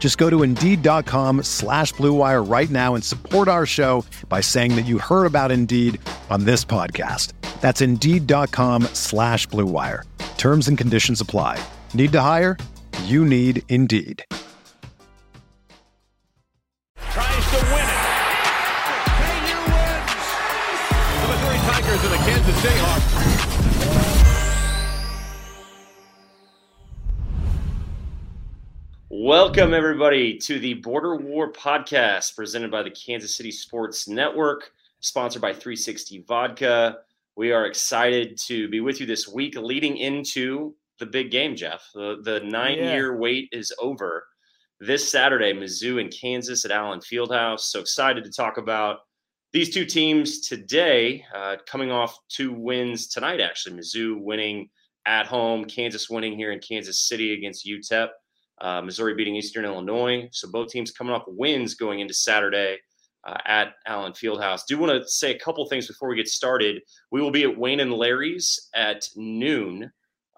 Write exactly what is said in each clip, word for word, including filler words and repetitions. Just go to Indeed.com slash Blue Wire right now and support our show by saying that you heard about Indeed on this podcast. That's Indeed.com slash Blue Wire. Terms and conditions apply. Need to hire? You need Indeed. Tries to win it. K U wins. The Missouri Tigers and the Kansas State Hawks. Welcome, everybody, to the Border War podcast presented by the Kansas City Sports Network, sponsored by three sixty Vodka. We are excited to be with you this week leading into the big game, Jeff. The, the nine-year yeah. wait is over. This Saturday, Mizzou and Kansas at Allen Fieldhouse. So excited to talk about these two teams today, uh, coming off two wins tonight, actually. Mizzou winning at home, Kansas winning here in Kansas City against U T E P. Uh, Missouri beating Eastern Illinois. So both teams coming off wins going into Saturday uh, at Allen Fieldhouse. Do want to say a couple things before we get started. We will be at Wayne and Larry's at noon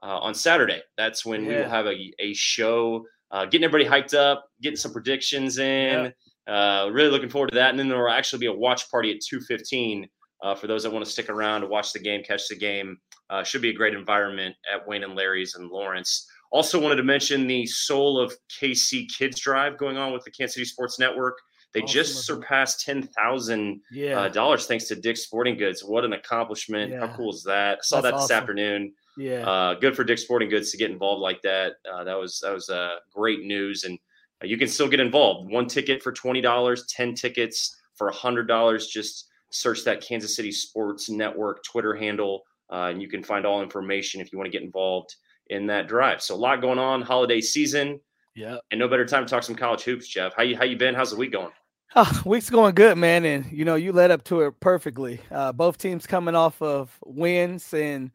uh, on Saturday. That's when yeah. we will have a, a show, uh, getting everybody hyped up, getting some predictions in. Yeah. Uh, really looking forward to that. And then there will actually be a watch party at two fifteen uh, for those that want to stick around to watch the game, catch the game. Uh, should be a great environment at Wayne and Larry's in Lawrence. Also wanted to mention the Soul of K C Kids Drive going on with the Kansas City Sports Network. They awesome. just surpassed ten thousand dollars yeah. uh, dollars thanks to Dick's Sporting Goods. What an accomplishment. Yeah. How cool is that? I saw That's that awesome. this afternoon. Yeah, uh, good for Dick's Sporting Goods to get involved like that. Uh, that was that was uh, great news. And uh, you can still get involved. One ticket for twenty dollars, ten tickets for one hundred dollars. Just search that Kansas City Sports Network Twitter handle, uh, and you can find all information if you want to get involved in that drive. So a lot going on, holiday season. Yeah. And no better time to talk some college hoops, Jeff. How you how you been? How's the week going? Oh, week's going good, man. And, you know, you led up to it perfectly. Uh, both teams coming off of wins, and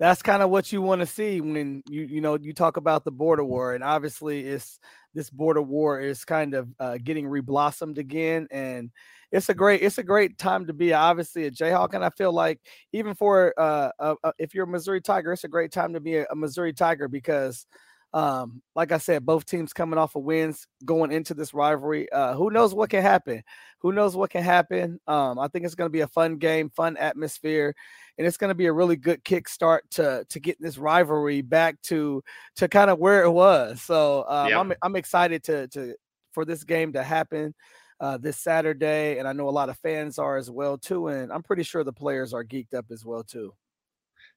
that's kind of what you want to see when, you you know, you talk about the border war. And obviously it's this border war is kind of uh, getting reblossomed again. And it's a great it's a great time to be obviously a Jayhawk, and I feel like even for uh, uh, if you're a Missouri Tiger, it's a great time to be a, a Missouri Tiger because, um, like I said, both teams coming off of wins going into this rivalry. Uh, who knows what can happen? Who knows what can happen? Um, I think it's going to be a fun game, fun atmosphere, and it's going to be a really good kickstart to to get this rivalry back to to kind of where it was. So um, yeah. I'm I'm excited to to for this game to happen. Uh, this Saturday, and I know a lot of fans are as well, too, and I'm pretty sure the players are geeked up as well, too.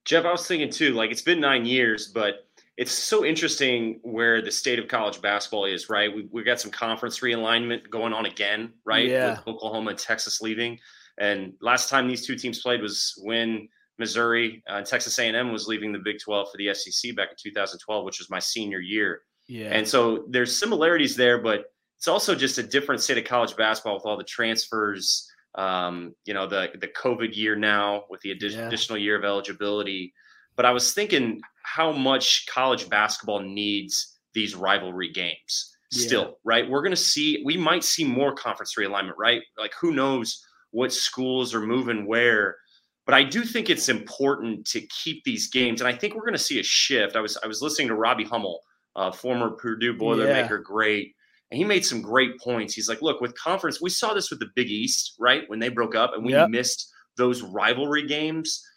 Jeff, I was thinking, too, like it's been nine years, but it's so interesting where the state of college basketball is, right? We, we've got some conference realignment going on again, right, yeah. with Oklahoma and Texas leaving. And last time these two teams played was when Missouri uh, Texas A and M was leaving the Big twelve for the S E C back in two thousand twelve, which was my senior year. Yeah. And so there's similarities there, but it's also just a different state of college basketball with all the transfers, um, you know, the the COVID year now with the addition, yeah. additional year of eligibility. But I was thinking how much college basketball needs these rivalry games yeah. still, right? We're going to see – we might see more conference realignment, right? Like who knows what schools are moving where. But I do think it's important to keep these games, and I think we're going to see a shift. I was I was listening to Robbie Hummel, uh, former Purdue Boilermaker yeah. great. And he made some great points. He's like, look, with conference, we saw this with the Big East, right? When they broke up and we yep. missed those rivalry games.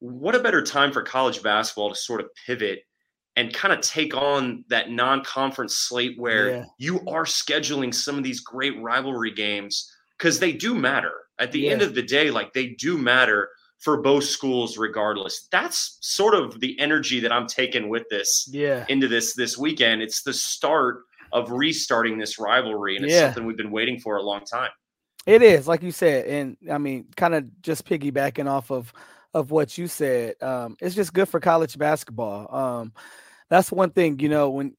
What a better time for college basketball to sort of pivot and kind of take on that non-conference slate where yeah. you are scheduling some of these great rivalry games because they do matter. At the yeah. end of the day, like they do matter. for both schools regardless. That's sort of the energy that I'm taking with this yeah. into this this weekend. It's the start of restarting this rivalry, and it's yeah. something we've been waiting for a long time. It is, like you said, and I mean, kind of just piggybacking off of of what you said, um, it's just good for college basketball. Um, that's one thing, you know, when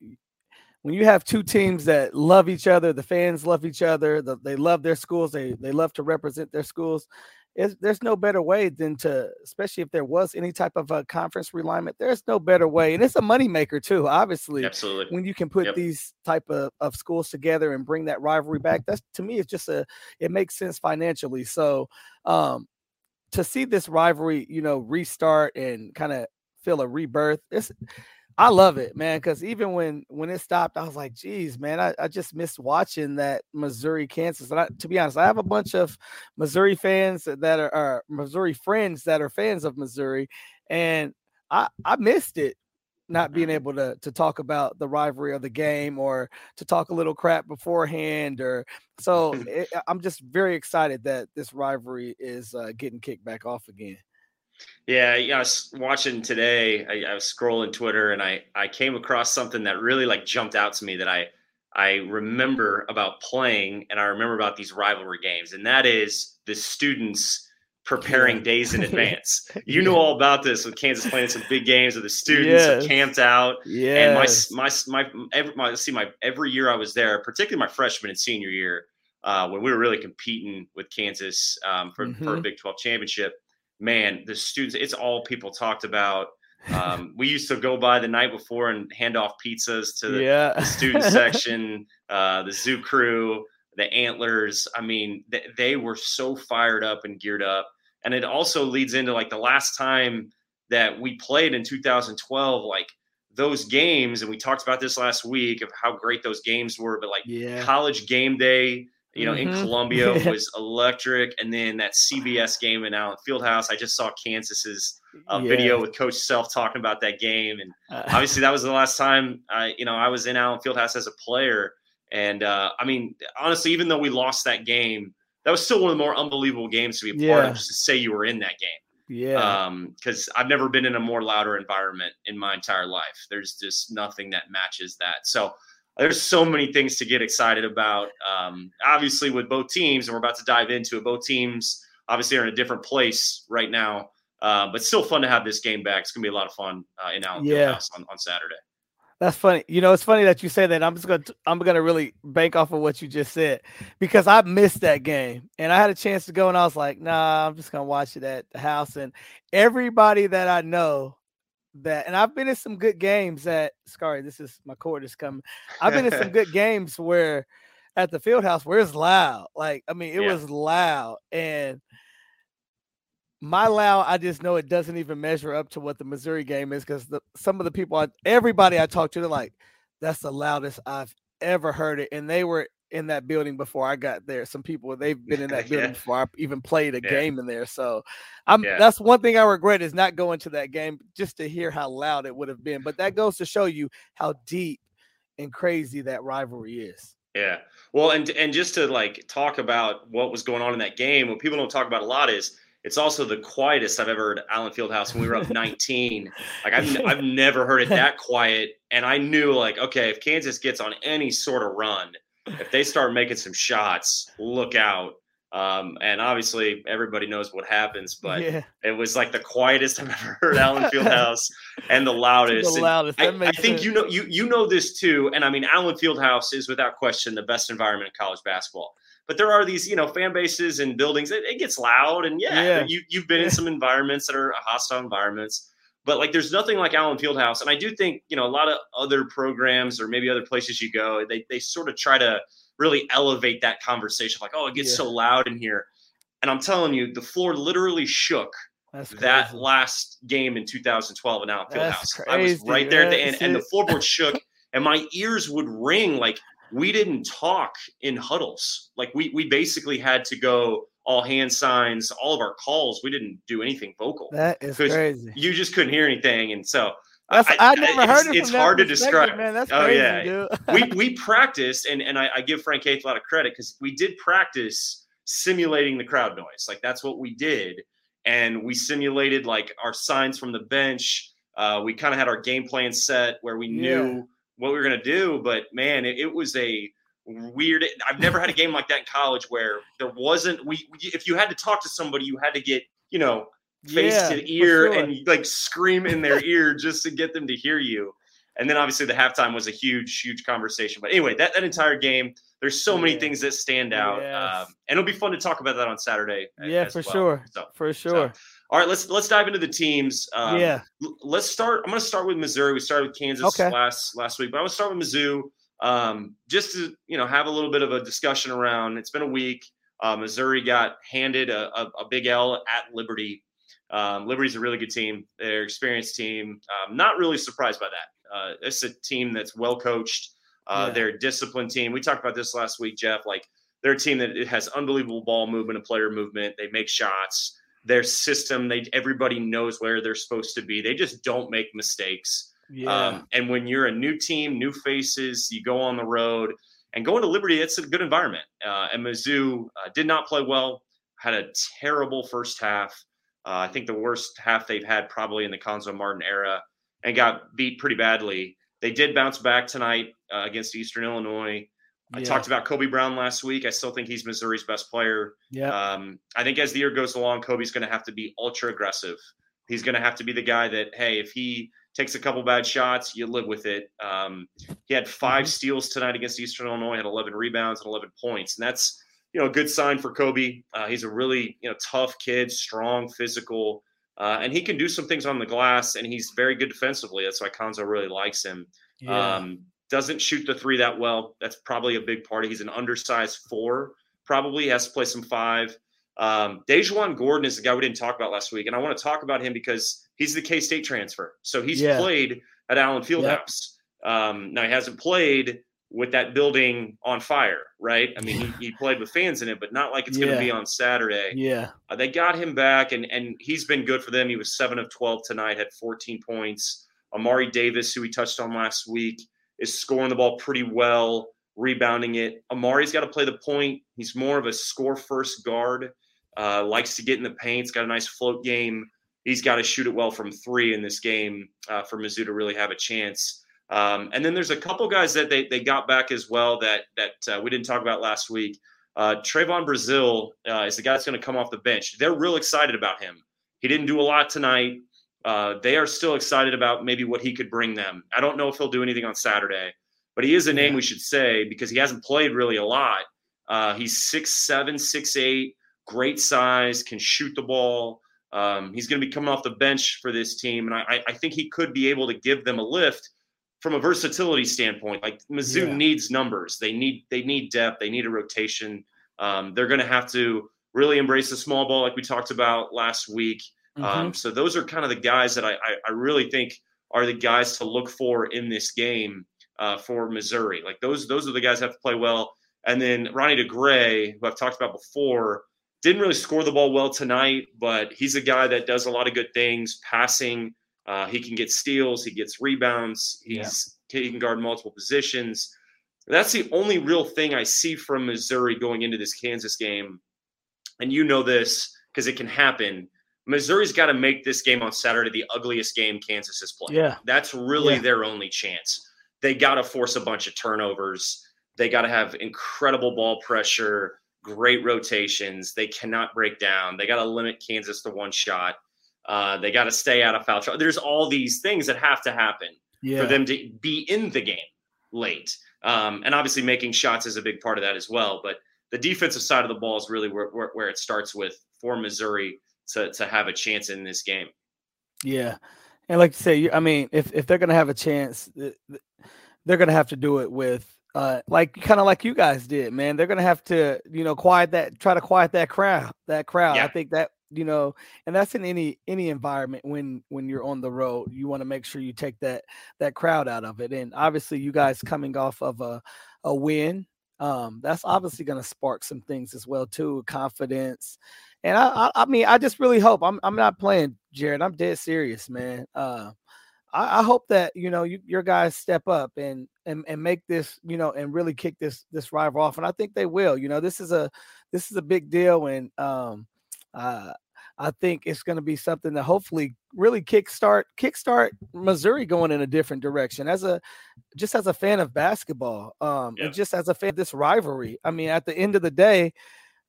when you have two teams that love each other, the fans love each other, the, they love their schools, they they love to represent their schools. It's, there's no better way than to, especially if there was any type of a conference realignment, there's no better way. And it's a moneymaker too, obviously. Absolutely. When you can put yep. these type of, of schools together and bring that rivalry back, that's, to me, it's just a, it makes sense financially. So um, to see this rivalry, you know, restart and kind of feel a rebirth, it's, I love it, man. Because even when, when it stopped, I was like, geez, man, I, I just missed watching that Missouri, Kansas. And I, to be honest, I have a bunch of Missouri fans that are, are Missouri friends that are fans of Missouri. And I, I missed it, not being able to, to talk about the rivalry of the game or to talk a little crap beforehand. Or so it, I'm just very excited that this rivalry is uh, getting kicked back off again. Yeah, yeah. I was watching today. I, I was scrolling Twitter, and I, I came across something that really like jumped out to me that I I remember about playing, and I remember about these rivalry games, and that is the students preparing yeah. days in advance. You yeah. know all about this with Kansas playing some big games with the students yes. camped out. Yeah, and my my my, every, my let's see my every year I was there, particularly my freshman and senior year, uh, when we were really competing with Kansas um, for mm-hmm. for a Big twelve championship. Man, the students, it's all people talked about. Um, we used to go by the night before and hand off pizzas to the, yeah. the student section, uh, the Zoo Crew, the Antlers. I mean, th- they were so fired up and geared up. And it also leads into like the last time that we played in two thousand twelve, like those games. And we talked about this last week of how great those games were, but like yeah. College Game Day, you know, mm-hmm. in Columbia yeah. was electric. And then that C B S game in Allen Fieldhouse, I just saw Kansas's uh, yeah. video with Coach Self talking about that game. And uh, obviously that was the last time I, you know, I was in Allen Fieldhouse as a player. And uh, I mean, honestly, even though we lost that game, that was still one of the more unbelievable games to be a yeah. part of, just to say you were in that game. Yeah. Um, cause I've never been in a more louder environment in my entire life. There's just nothing that matches that. So, there's so many things to get excited about. Um, obviously, with both teams, and we're about to dive into it, both teams obviously are in a different place right now, uh, but still fun to have this game back. It's going to be a lot of fun uh, in Allen yeah. Fieldhouse on, on Saturday. That's funny. You know, it's funny that you say that. I'm just going to I'm going to really bank off of what you just said, because I missed that game and I had a chance to go, and I was like, nah, I'm just going to watch it at the house. And everybody that I know that, and I've been in some good games at sorry, this is my cord is coming. I've been in some good games where at the field house where it's loud. Like, I mean, it yeah. was loud, and my loud, I just know it doesn't even measure up to what the Missouri game is, because the some of the people I everybody I talked to, they're like, that's the loudest I've ever heard it. And they were in that building before I got there. Some people, they've been in that building yeah. before I even played a yeah. game in there. So I'm, yeah. that's one thing I regret, is not going to that game just to hear how loud it would have been. But that goes to show you how deep and crazy that rivalry is. Yeah. Well, and, and just to like talk about what was going on in that game, what people don't talk about a lot is it's also the quietest I've ever heard Allen Fieldhouse when we were up nineteen. Like I've, I've never heard it that quiet. And I knew like, okay, if Kansas gets on any sort of run, if they start making some shots, look out. Um, and obviously everybody knows what happens, but yeah. it was like the quietest I've ever heard Allen Fieldhouse and the loudest. The loudest. I, I think, you know, you, you know this too. And I mean, Allen Fieldhouse is without question the best environment in college basketball, but there are these, you know, fan bases and buildings. It, it gets loud. And yeah, yeah. You, you've been in some environments that are hostile environments, but like, there's nothing like Allen Fieldhouse. And I do think, you know, a lot of other programs or maybe other places you go, they, they sort of try to really elevate that conversation. Like, oh, it gets yeah. so loud in here. And I'm telling you, the floor literally shook that last game in two thousand twelve in Allen Fieldhouse. I was right there at the end, and the floorboard shook, and my ears would ring. Like, we didn't talk in huddles. Like, we we basically had to go all hand signs, all of our calls. We didn't do anything vocal. That is crazy. You just couldn't hear anything. And so – That's, I, I never I, heard it's, it. From it's that hard to describe, man. That's oh, crazy, yeah. dude. we we practiced, and and I, I give Frank Haith a lot of credit, because we did practice simulating the crowd noise. Like, that's what we did, and we simulated like our signs from the bench. Uh, we kind of had our game plan set where we knew yeah. what we were going to do, but man, it, it was a weird, I've never had a game like that in college where there wasn't, we, if you had to talk to somebody, you had to get, you know, face yeah, to ear sure. and like scream in their ear just to get them to hear you. And then obviously the halftime was a huge, huge conversation. But anyway, that, that entire game, there's so many yeah. things that stand out. Yes. Um, and it'll be fun to talk about that on Saturday. Yeah, as for well. sure. So, for sure. So. All right, let's let's dive into the teams. Um, yeah. Let's start. I'm going to start with Missouri. We started with Kansas okay. last last week, but I'm going to start with Mizzou um, just to, you know, have a little bit of a discussion around. It's been a week. Uh, Missouri got handed a, a, a big L at Liberty. Um, Liberty's a really good team. They're an experienced team. I'm not really surprised by that. Uh, it's a team that's well coached. Uh, yeah. They're a disciplined team. We talked about this last week, Jeff. Like, they're a team that has unbelievable ball movement and player movement. They make shots. Their system, they everybody knows where they're supposed to be. They just don't make mistakes. Yeah. Um, and when you're a new team, new faces, you go on the road and going to Liberty, it's a good environment. Uh, and Mizzou uh, did not play well. Had a terrible first half. Uh, I think the worst half they've had probably in the Cuonzo Martin era. And got beat pretty badly. They did bounce back tonight uh, against Eastern Illinois. Yeah. I talked about Kobe Brown last week. I still think he's Missouri's best player. Yeah. Um, I think as the year goes along, Kobe's going to have to be ultra aggressive. He's going to have to be the guy that, hey, if he takes a couple bad shots, you live with it. Um, he had five mm-hmm. steals tonight against Eastern Illinois, had eleven rebounds and eleven points. And that's, you know, a good sign for Kobe. Uh, he's a really, you know, tough kid, strong, physical. Uh, and he can do some things on the glass, and he's very good defensively. That's why Cuonzo really likes him. Yeah. Um, doesn't shoot the three that well. That's probably a big part of it. He's an undersized four, probably has to play some five. Um, Dajuan Gordon is the guy we didn't talk about last week, and I want to talk about him because he's the K-State transfer. So he's yeah. played at Allen Fieldhouse. Yep. Um, now, he hasn't played with that building on fire, right? I mean, he, he played with fans in it, but not like it's yeah. going to be on Saturday. Yeah. Uh, they got him back, and and he's been good for them. He was seven of twelve tonight, had fourteen points. Amari Davis, who we touched on last week, is scoring the ball pretty well, rebounding it. Amari's got to play the point. He's more of a score-first guard, uh, likes to get in the paint. He's got a nice float game. He's got to shoot it well from three in this game uh, for Mizzou to really have a chance. Um, and then there's a couple guys that they they got back as well that that uh, we didn't talk about last week. Uh, Trayvon Brazil uh, is the guy that's going to come off the bench. They're real excited about him. He didn't do a lot tonight. Uh, they are still excited about maybe what he could bring them. I don't know if he'll do anything on Saturday, but he is a name yeah. we should say because he hasn't played really a lot. Uh, he's six seven, six eight, great size, can shoot the ball. Um, he's going to be coming off the bench for this team, and I, I think he could be able to give them a lift. From a versatility standpoint, like Mizzou yeah. needs numbers. They need they need depth. They need a rotation. Um, they're going to have to really embrace the small ball like we talked about last week. Mm-hmm. Um, so those are kind of the guys that I, I, I really think are the guys to look for in this game uh, for Missouri. Like those those are the guys that have to play well. And then Ronnie DeGray, who I've talked about before, didn't really score the ball well tonight, but he's a guy that does a lot of good things, passing. Uh, he can get steals. He gets rebounds. He's yeah. he can guard multiple positions. That's the only real thing I see from Missouri going into this Kansas game. And you know this because it can happen. Missouri's got to make this game on Saturday the ugliest game Kansas has played. Yeah. That's really yeah. their only chance. They got to force a bunch of turnovers. They got to have incredible ball pressure, great rotations. They cannot break down. They got to limit Kansas to one shot. Uh, they got to stay out of foul trouble. There's all these things that have to happen yeah. for them to be in the game late. Um, and obviously making shots is a big part of that as well. But the defensive side of the ball is really where, where, where it starts with for Missouri to, to have a chance in this game. Yeah. And like you say, I mean, if, if they're going to have a chance, they're going to have to do it with uh, like kind of like you guys did, man. They're going to have to, you know, quiet that, try to quiet that crowd, that crowd. Yeah. I think that, you know, and that's in any any environment when when you're on the road, you want to make sure you take that that crowd out of it. And obviously, you guys coming off of a a win, um, that's obviously going to spark some things as well too, confidence. And I, I, I mean, I just really hope I'm I'm not playing, Jared. I'm dead serious, man. Uh, I, I hope that you know you, your guys step up and and and make this, you know, and really kick this this rival off. And I think they will. You know, this is a this is a big deal, and um. Uh, I think it's going to be something that hopefully really kickstart kickstart Missouri going in a different direction. As a just as a fan of basketball, um, yeah. and just as a fan of this rivalry. I mean, at the end of the day,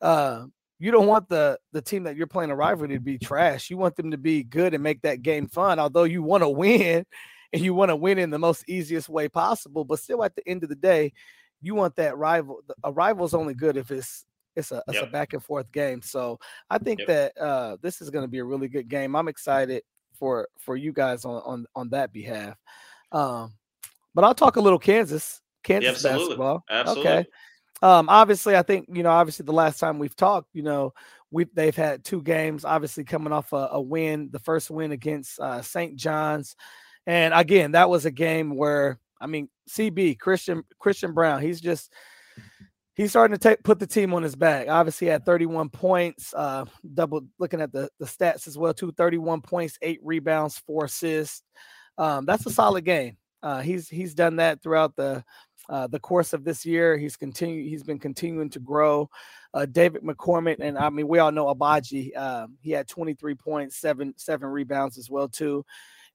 uh, you don't want the the team that you're playing a rivalry to be trash. You want them to be good and make that game fun. Although you want to win, and you want to win in the most easiest way possible, but still at the end of the day, you want that rival. A rival's only good if it's It's a, it's yep. a back and forth game. So I think yep. that uh, this is going to be a really good game. I'm excited for, for you guys on, on, on that behalf. Um, but I'll talk a little Kansas, Kansas yeah, absolutely. basketball. Absolutely. Okay. Um, obviously, I think, you know, obviously the last time we've talked, you know, we they've had two games, obviously coming off a, a win, the first win against uh, Saint John's. And again, that was a game where, I mean, C B, Christian, Christian Brown, he's just – he's starting to take, put the team on his back. Obviously, he had thirty-one points. Uh, double looking at the, the stats as well, too. thirty-one points, eight rebounds, four assists. Um, that's a solid game. Uh, he's he's done that throughout the uh, the course of this year. He's continue he's been continuing to grow. Uh, David McCormack, and I mean we all know Agbaji. Uh, he had twenty-three points, seven seven rebounds as well too,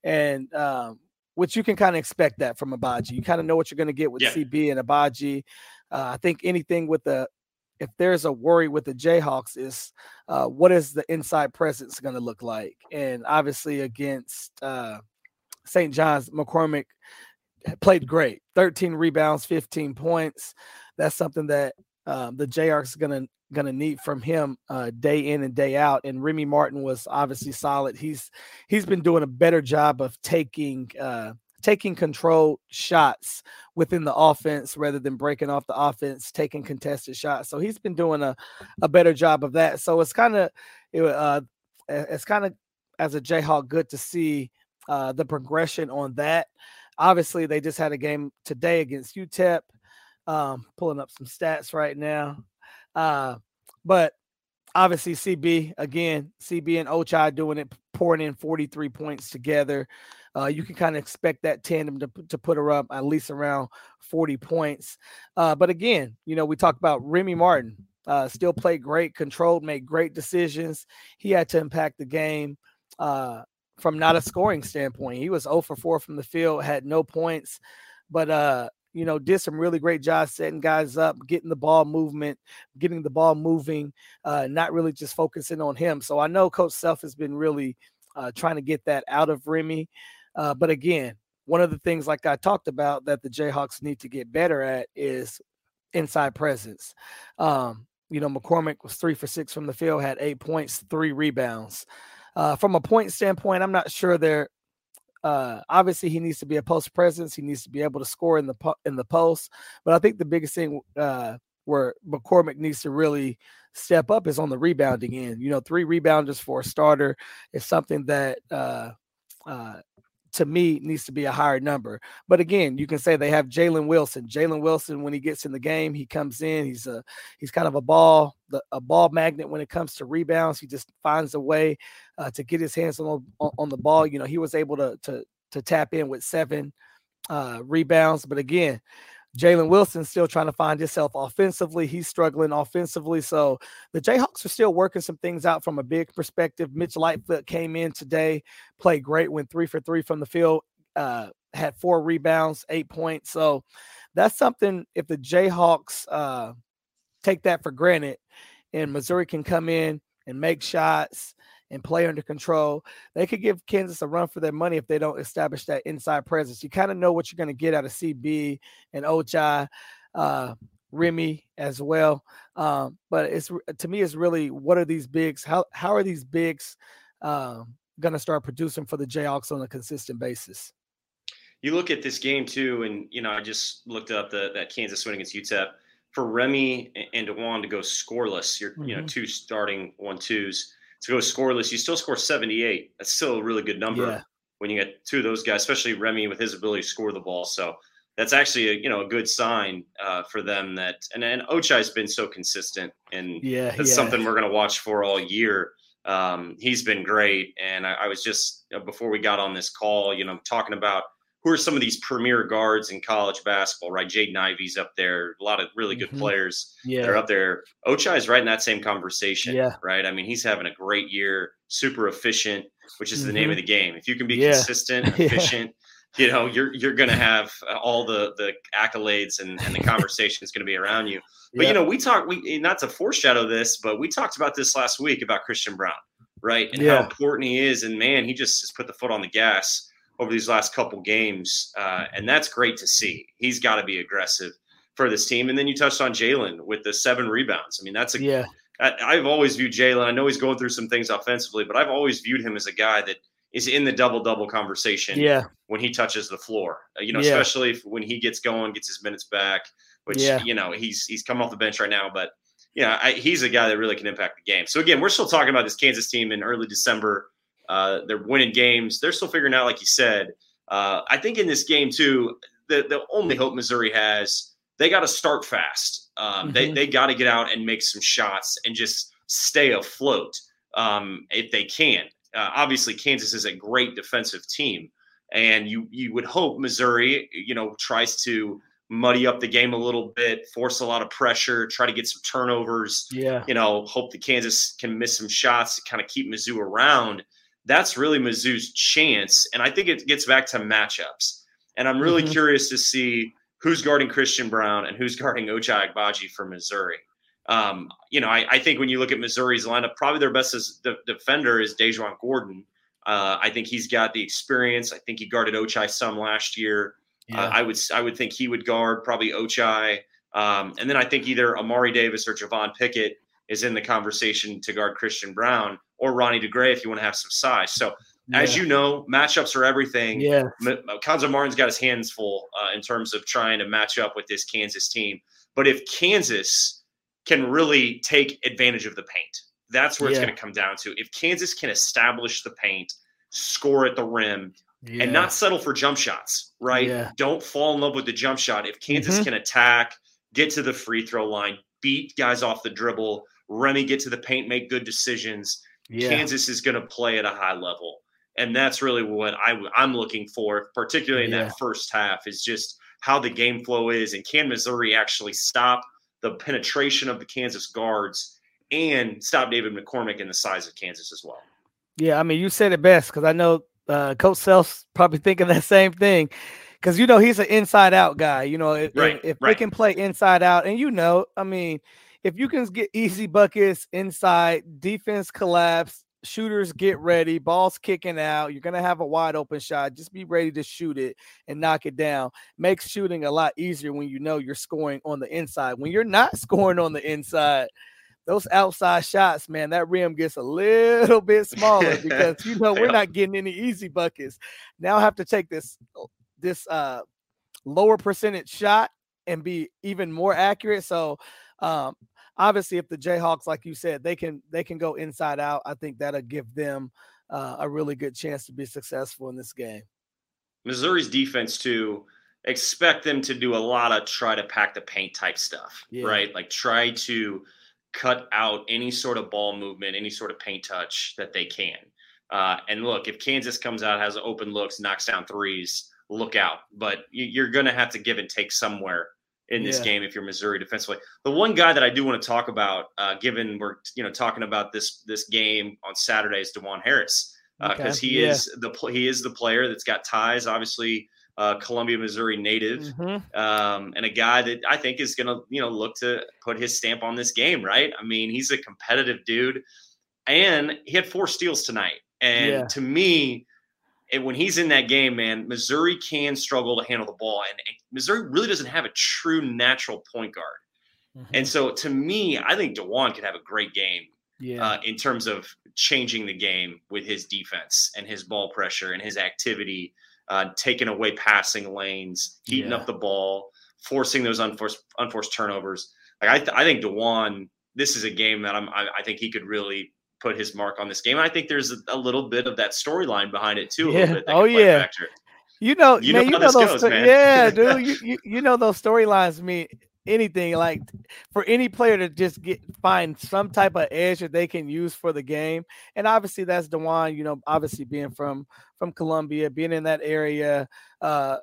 and um, which you can kind of expect that from Agbaji. You kind of know what you're going to get with yeah. C B and Agbaji. Uh, I think anything with the – if there's a worry with the Jayhawks is uh, what is the inside presence going to look like? And obviously against uh, Saint John's, McCormack played great. thirteen rebounds, fifteen points. That's something that um, the Jayhawks are going to going to need from him uh, day in and day out. And Remy Martin was obviously solid. He's He's been doing a better job of taking uh, – taking controlled shots within the offense rather than breaking off the offense, taking contested shots. So he's been doing a, a better job of that. So it's kind of, it, uh, it's kind of as a Jayhawk good to see uh, the progression on that. Obviously they just had a game today against U T E P, um, pulling up some stats right now. Uh, but obviously C B again, C B and Ochai doing it, pouring in forty-three points together. Uh, you can kind of expect that tandem to, to put her up at least around forty points. Uh, but again, you know, we talked about Remy Martin, uh, still played great, controlled, made great decisions. He had to impact the game uh, from not a scoring standpoint. He was zero for four from the field, had no points, but, uh, you know, did some really great job setting guys up, getting the ball movement, getting the ball moving, uh, not really just focusing on him. So I know Coach Self has been really uh, trying to get that out of Remy. Uh, but again, one of the things like I talked about that the Jayhawks need to get better at is inside presence. Um, you know, McCormack was three for six from the field, had eight points, three rebounds. Uh, from a point standpoint, I'm not sure they're uh, obviously he needs to be a post presence. He needs to be able to score in the po- in the post. But I think the biggest thing uh, where McCormack needs to really step up is on the rebounding end. You know, three rebounders for a starter is something that uh, uh, to me needs to be a higher number. But again, you can say they have Jalen Wilson, Jalen Wilson, when he gets in the game, he comes in, he's a, he's kind of a ball, a ball magnet when it comes to rebounds. He just finds a way uh, to get his hands on, on the ball. You know, he was able to, to, to tap in with seven uh, rebounds, but again, Jalen Wilson still trying to find himself offensively. He's struggling offensively. So the Jayhawks are still working some things out from a big perspective. Mitch Lightfoot came in today, played great, went three for three from the field, uh, had four rebounds, eight points. So that's something if the Jayhawks uh, take that for granted and Missouri can come in and make shots and play under control, they could give Kansas a run for their money if they don't establish that inside presence. You kind of know what you're going to get out of C B and Ochai, uh, Remy as well. Um, but it's to me, it's really what are these bigs? How how are these bigs um, going to start producing for the Jayhawks on a consistent basis? You look at this game too, and you know I just looked up the that Kansas win against U T E P. For Remy and Dajuan to go scoreless, you're mm-hmm. you know two starting one twos. To go scoreless, you still score seventy-eight. That's still a really good number yeah. when you get two of those guys, especially Remy with his ability to score the ball. So that's actually a, you know, a good sign uh, for them that, and and Ochai has been so consistent and yeah, that's yeah. something we're going to watch for all year. Um, he's been great. And I, I was just, you know, before we got on this call, you know, talking about who are some of these premier guards in college basketball, right? Jaden Ivey's up there. A lot of really good mm-hmm. players yeah. that are up there. Ochai's right in that same conversation, yeah. right? I mean, he's having a great year. super efficient, which is mm-hmm. the name of the game. If you can be yeah. consistent, efficient, yeah. you know, you're you're going to have all the the accolades and, and the conversation is going to be around you. But, yeah. you know, we talked, we not to foreshadow this, but we talked about this last week about Christian Brown, right? And yeah. how important he is. And, man, he just has put the foot on the gas over these last couple games. Uh, and that's great to see. He's got to be aggressive for this team. And then you touched on Jalen with the seven rebounds. I mean, that's a yeah. I, I've always viewed Jalen. I know he's going through some things offensively, but I've always viewed him as a guy that is in the double-double conversation yeah. when he touches the floor, you know, yeah. especially if, when he gets going, gets his minutes back, which, yeah. you know, he's, he's coming off the bench right now, but yeah, I, he's a guy that really can impact the game. So again, we're still talking about this Kansas team in early December. Uh, they're winning games. They're still figuring out, like you said. Uh, I think in this game too, the, the only hope Missouri has, they got to start fast. Um, mm-hmm. They they got to get out and make some shots and just stay afloat um, if they can. Uh, obviously, Kansas is a great defensive team, and you you would hope Missouri, you know, tries to muddy up the game a little bit, force a lot of pressure, try to get some turnovers. Yeah, you know, hope that Kansas can miss some shots to kind of keep Mizzou around. That's really Mizzou's chance, and I think it gets back to matchups. And I'm really mm-hmm. curious to see who's guarding Christian Brown and who's guarding Ochai Agbaji for Missouri. Um, you know, I, I think when you look at Missouri's lineup, probably their best is the defender is Dajuan Gordon. Uh, I think he's got the experience. I think he guarded Ochai some last year. Yeah. Uh, I would I would think he would guard probably Ochai. Um, and then I think either Amari Davis or Javon Pickett is in the conversation to guard Christian Brown or Ronnie DeGray if you want to have some size. So yeah. as you know, matchups are everything. Yeah, M- Cuonzo Martin's got his hands full uh, in terms of trying to match up with this Kansas team. But if Kansas can really take advantage of the paint, that's where yeah. it's going to come down to. If Kansas can establish the paint, score at the rim, yeah. and not settle for jump shots, right? Yeah. Don't fall in love with the jump shot. If Kansas mm-hmm. can attack, get to the free throw line, beat guys off the dribble, Remy get to the paint, make good decisions, yeah. Kansas is going to play at a high level. And that's really what I, I'm looking for, particularly in yeah. that first half, is just how the game flow is. And can Missouri actually stop the penetration of the Kansas guards and stop David McCormack and the size of Kansas as well? Yeah, I mean, you said it best, because I know uh, Coach Self's probably thinking that same thing. Because, you know, he's an inside-out guy. You know, if, right, if, if right. we can play inside-out, and, you know, I mean, if you can get easy buckets inside, defense collapse, shooters get ready, balls kicking out, you're going to have a wide open shot. Just be ready to shoot it and knock it down. Makes shooting a lot easier when you know you're scoring on the inside. When you're not scoring on the inside, those outside shots, man, that rim gets a little bit smaller because, you know, we're not getting any easy buckets. Now I have to take this, this uh, lower percentage shot and be even more accurate. So, um, obviously, if the Jayhawks, like you said, they can they can go inside out, I think that'll give them uh, a really good chance to be successful in this game. Missouri's defense, too, expect them to do a lot of try to pack the paint type stuff, yeah. right? Like try to cut out any sort of ball movement, any sort of paint touch that they can. Uh, and look, if Kansas comes out, has open looks, knocks down threes, look out. But you're going to have to give and take somewhere in this yeah. game if you're Missouri defensively. The one guy that I do want to talk about, uh, given we're you know talking about this this game on Saturday, is Dewan Harris, because uh, okay. he yeah. is the he is the player that's got ties, obviously uh, Columbia, Missouri native, mm-hmm. um, and a guy that I think is going to you know look to put his stamp on this game. Right? I mean, he's a competitive dude, and he had four steals tonight. And yeah. to me, and when he's in that game, man, Missouri can struggle to handle the ball. And, and Missouri really doesn't have a true natural point guard. Mm-hmm. And so, to me, I think Dajuan could have a great game yeah. uh, in terms of changing the game with his defense and his ball pressure and his activity, uh, taking away passing lanes, heating yeah. up the ball, forcing those unforced, unforced turnovers. Like I, th- I think Dajuan, this is a game that I'm, I, I think he could really – put his mark on this game. And I think there's a, a little bit of that storyline behind it too. A yeah. little bit that oh yeah. Factor. You know, you man, know, you know those, goes, sto- man. yeah, dude, you, you, you know, those storylines mean anything. Like for any player to just get, find some type of edge that they can use for the game. And obviously that's Dajuan, you know, obviously being from, from Columbia, being in that area, uh,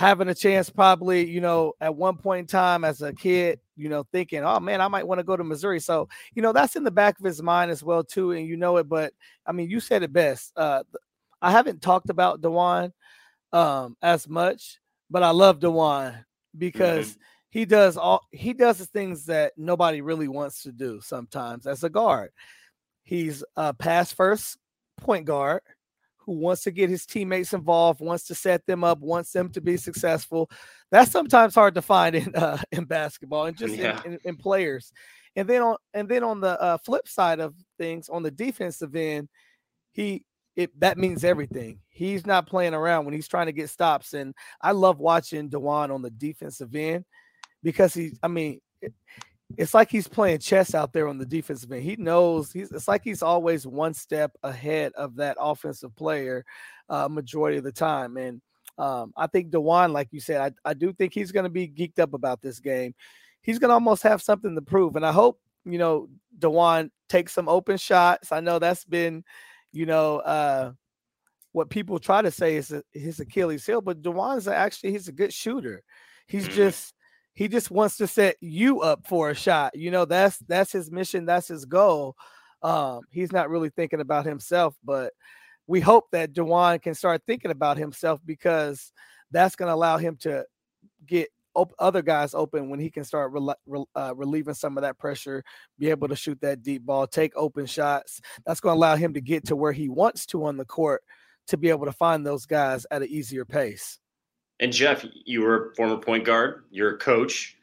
having a chance probably, you know, at one point in time as a kid, you know, thinking, oh, man, I might want to go to Missouri. So, you know, that's in the back of his mind as well, too. And you know it. But, I mean, you said it best. Uh, I haven't talked about Dajuan um, as much, but I love Dajuan because mm-hmm. he does all he does the things that nobody really wants to do sometimes as a guard. He's a pass first point guard who wants to get his teammates involved, wants to set them up, wants them to be successful. That's sometimes hard to find in uh, in basketball and just yeah. in, in, in players. And then on and then on the uh, flip side of things, on the defensive end, he it that means everything. He's not playing around when he's trying to get stops. And I love watching Dajuan on the defensive end because he, I mean. It, It's like he's playing chess out there on the defensive end. He knows he's. It's like he's always one step ahead of that offensive player, uh, majority of the time. And um, I think Dajuan, like you said, I, I do think he's going to be geeked up about this game. He's going to almost have something to prove. And I hope you know Dajuan takes some open shots. I know that's been, you know, uh, what people try to say is a, his Achilles heel. But Dajuan's actually he's a good shooter. He's just. He just wants to set you up for a shot. You know, that's that's his mission. That's his goal. Um, he's not really thinking about himself, but we hope that Dajuan can start thinking about himself because that's going to allow him to get op- other guys open when he can start rel- rel- uh, relieving some of that pressure, be able to shoot that deep ball, take open shots. That's going to allow him to get to where he wants to on the court to be able to find those guys at an easier pace. And Jeff, you were a former point guard. You're a coach.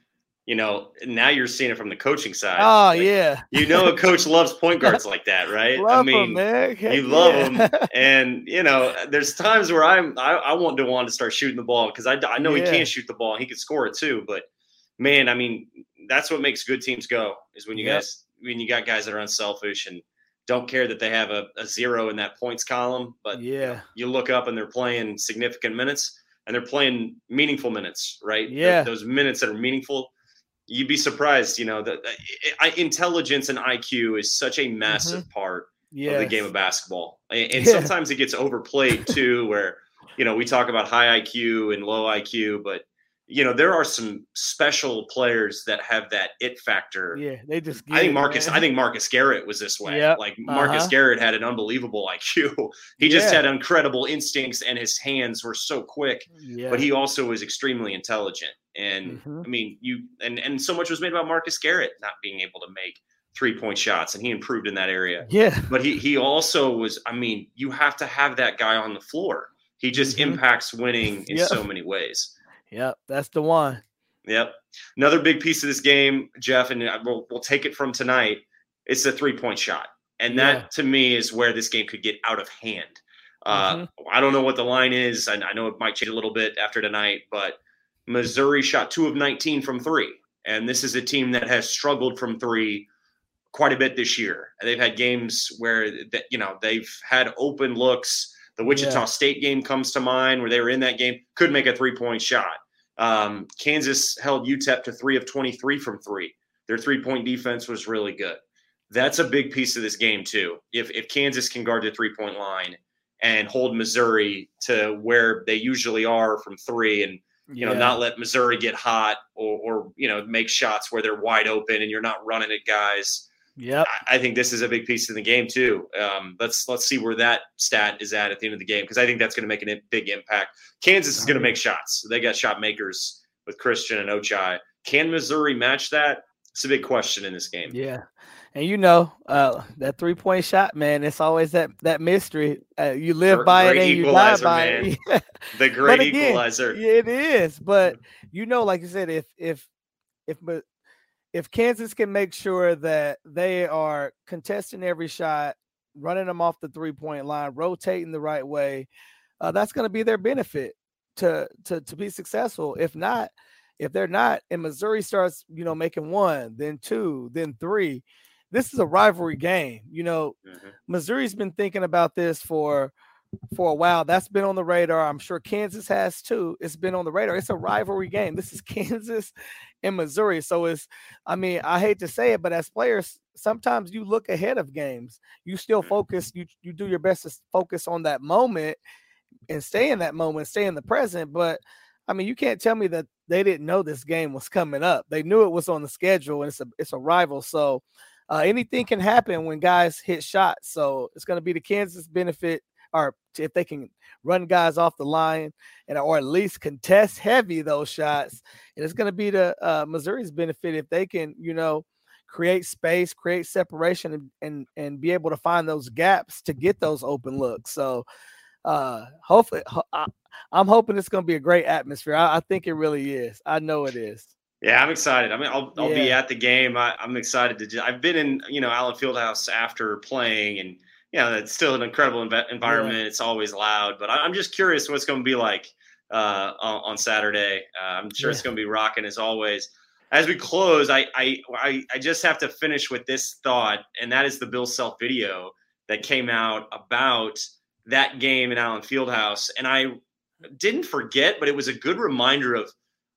You know, now you're seeing it from the coaching side. Oh, like, yeah. You know, a coach loves point guards like that, right? Love I mean, him, man. You love yeah. them. And, you know, there's times where I'm, I, I want Dajuan to start shooting the ball because I, I know yeah. he can shoot the ball and he can score it too. But, man, I mean, that's what makes good teams go is when you yep. guys, when you got guys that are unselfish and don't care that they have a, a zero in that points column. But yeah, you look up and they're playing significant minutes. And they're playing meaningful minutes, right? Yeah. Those, those minutes that are meaningful, you'd be surprised. You know, the, the intelligence and I Q is such a massive mm-hmm. part yes. of the game of basketball. And, and yeah. sometimes it gets overplayed too, where, you know, we talk about high I Q and low I Q, but, you know, there are some special players that have that it factor. Yeah, they just. I think Marcus. It, I think Marcus Garrett was this way. Yep. Like Marcus uh-huh. Garrett had an unbelievable I Q. He yeah. just had incredible instincts, and his hands were so quick. Yeah. But he also was extremely intelligent. And mm-hmm. I mean, you and and so much was made about Marcus Garrett not being able to make three point shots, and he improved in that area. Yeah. But he he also was. I mean, you have to have that guy on the floor. He just mm-hmm. impacts winning in yep. so many ways. Yep, that's Dajuan. Yep. Another big piece of this game, Jeff, and we'll, we'll take it from tonight, it's the three-point shot. And that, yeah. to me, is where this game could get out of hand. Uh, mm-hmm. I don't know what the line is. I, I know it might change a little bit after tonight, but Missouri shot two of nineteen from three. And this is a team that has struggled from three quite a bit this year. And they've had games where, that you know, they've had open looks. The Wichita yeah. State game comes to mind where they were in that game, could make a three-point shot. Um, Kansas held U T E P to three of twenty-three from three. Their three-point defense was really good. That's a big piece of this game too. If if Kansas can guard the three-point line and hold Missouri to where they usually are from three and you know yeah. not let Missouri get hot or, or you know make shots where they're wide open and you're not running at guys – yeah, I think this is a big piece in the game too. Um, let's let's see where that stat is at at the end of the game because I think that's going to make a big impact. Kansas is going to make shots. They got shot makers with Christian and Ochai. Can Missouri match that? It's a big question in this game. Yeah, and you know uh, that three point shot, man. It's always that that mystery. Uh, you live by it and you die by it. The great again, equalizer. It is, but you know, like you said, if if if but. If Kansas can make sure that they are contesting every shot, running them off the three-point line, rotating the right way, uh, that's going to be their benefit to, to to be successful. If not, if they're not, and Missouri starts, you know, making one, then two, then three, this is a rivalry game. You know, mm-hmm. Missouri's been thinking about this for for a while. That's been on the radar. I'm sure Kansas has too. It's been on the radar. It's a rivalry game. This is Kansas and Missouri. So it's, I mean, I hate to say it, but as players, sometimes you look ahead of games. You still focus, you, you do your best to focus on that moment and stay in that moment, stay in the present. But I mean, you can't tell me that they didn't know this game was coming up. They knew it was on the schedule, and it's a it's a rival. So uh, anything can happen when guys hit shots. So it's going to be the Kansas benefit, or if they can run guys off the line and or at least contest heavy those shots. And it's going to be the uh, Missouri's benefit if they can, you know, create space, create separation, and, and, and be able to find those gaps to get those open looks. So uh, hopefully I, I'm hoping it's going to be a great atmosphere. I, I think it really is. I know it is. Yeah, I'm excited. I mean, I'll, I'll yeah. be at the game. I, I'm excited to, just, I've been in, you know, Allen Fieldhouse after playing, and, you know, it's still an incredible env- environment. Yeah. It's always loud, but I, I'm just curious what it's going to be like uh, on, on Saturday. Uh, I'm sure yeah. it's going to be rocking as always. As we close, I, I I just have to finish with this thought, and that is the Bill Self video that came out about that game in Allen Fieldhouse. And I didn't forget, but it was a good reminder of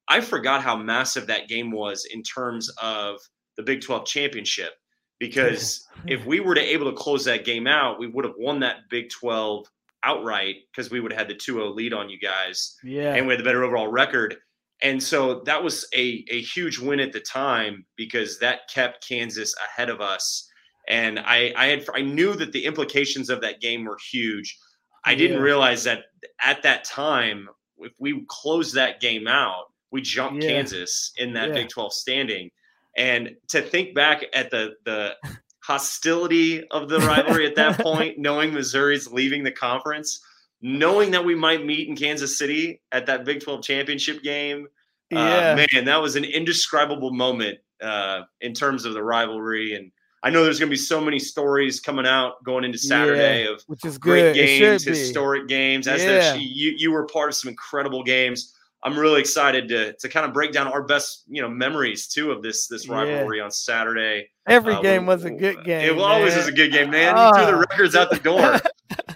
I forgot how massive that game was in terms of the Big twelve championship, because yeah. if we were to able to close that game out, we would have won that Big twelve outright because we would have had the two oh lead on you guys. Yeah. And we had the better overall record. And so that was a, a huge win at the time because that kept Kansas ahead of us. And I, I had I knew that the implications of that game were huge. I yeah. didn't realize that at that time, if we closed that game out, we jumped yeah. Kansas in that yeah. Big twelve standing. And to think back at the the hostility of the rivalry at that point, knowing Missouri's leaving the conference, knowing that we might meet in Kansas City at that Big twelve championship game, yeah. uh, man, that was an indescribable moment uh, in terms of the rivalry. And I know there's going to be so many stories coming out going into Saturday yeah, of which is great good. games, historic games. As yeah. the, you, you were part of some incredible games. I'm really excited to to kind of break down our best, you know, memories too of this this rivalry yeah. on Saturday. Every uh, game was a good game. It man. always was a good game, man. Uh, you threw the records out the door.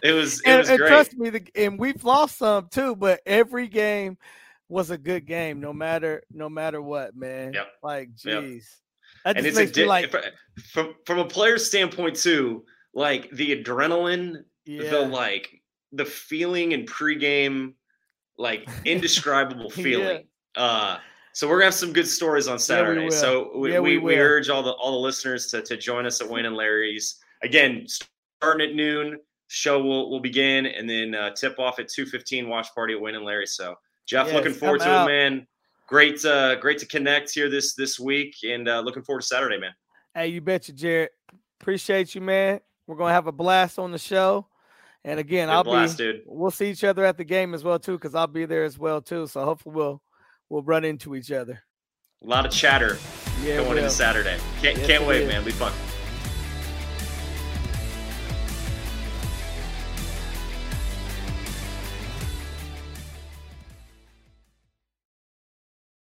It was it and, was and great. Trust me, the, and we've lost some too, but every game was a good game, no matter no matter what, man. Yep. Like, geez, yep. that just and it's makes a di- me like from from a player's standpoint too. Like the adrenaline, yeah. the like the feeling in pregame. Like indescribable feeling. yeah. Uh, so we're gonna have some good stories on Saturday. Yeah, we so we, yeah, we, we, we urge all the all the listeners to to join us at Wayne and Larry's. Again, starting at noon, show will will begin, and then uh, tip off at two fifteen. Watch party at Wayne and Larry's. So Jeff, yes, looking forward to out. it, man. Great, uh, great to connect here this this week, and uh, looking forward to Saturday, man. Hey, you betcha, Jared. Appreciate you, man. We're gonna have a blast on the show. And again, Good I'll blast, be. Dude. We'll see each other at the game as well too, because I'll be there as well too. So hopefully we'll we'll run into each other. A lot of chatter yeah, going into Saturday. Can't yes, can't wait, is. man. Be fun.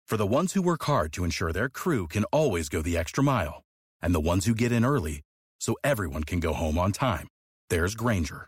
For the ones who work hard to ensure their crew can always go the extra mile, and the ones who get in early so everyone can go home on time, there's Granger.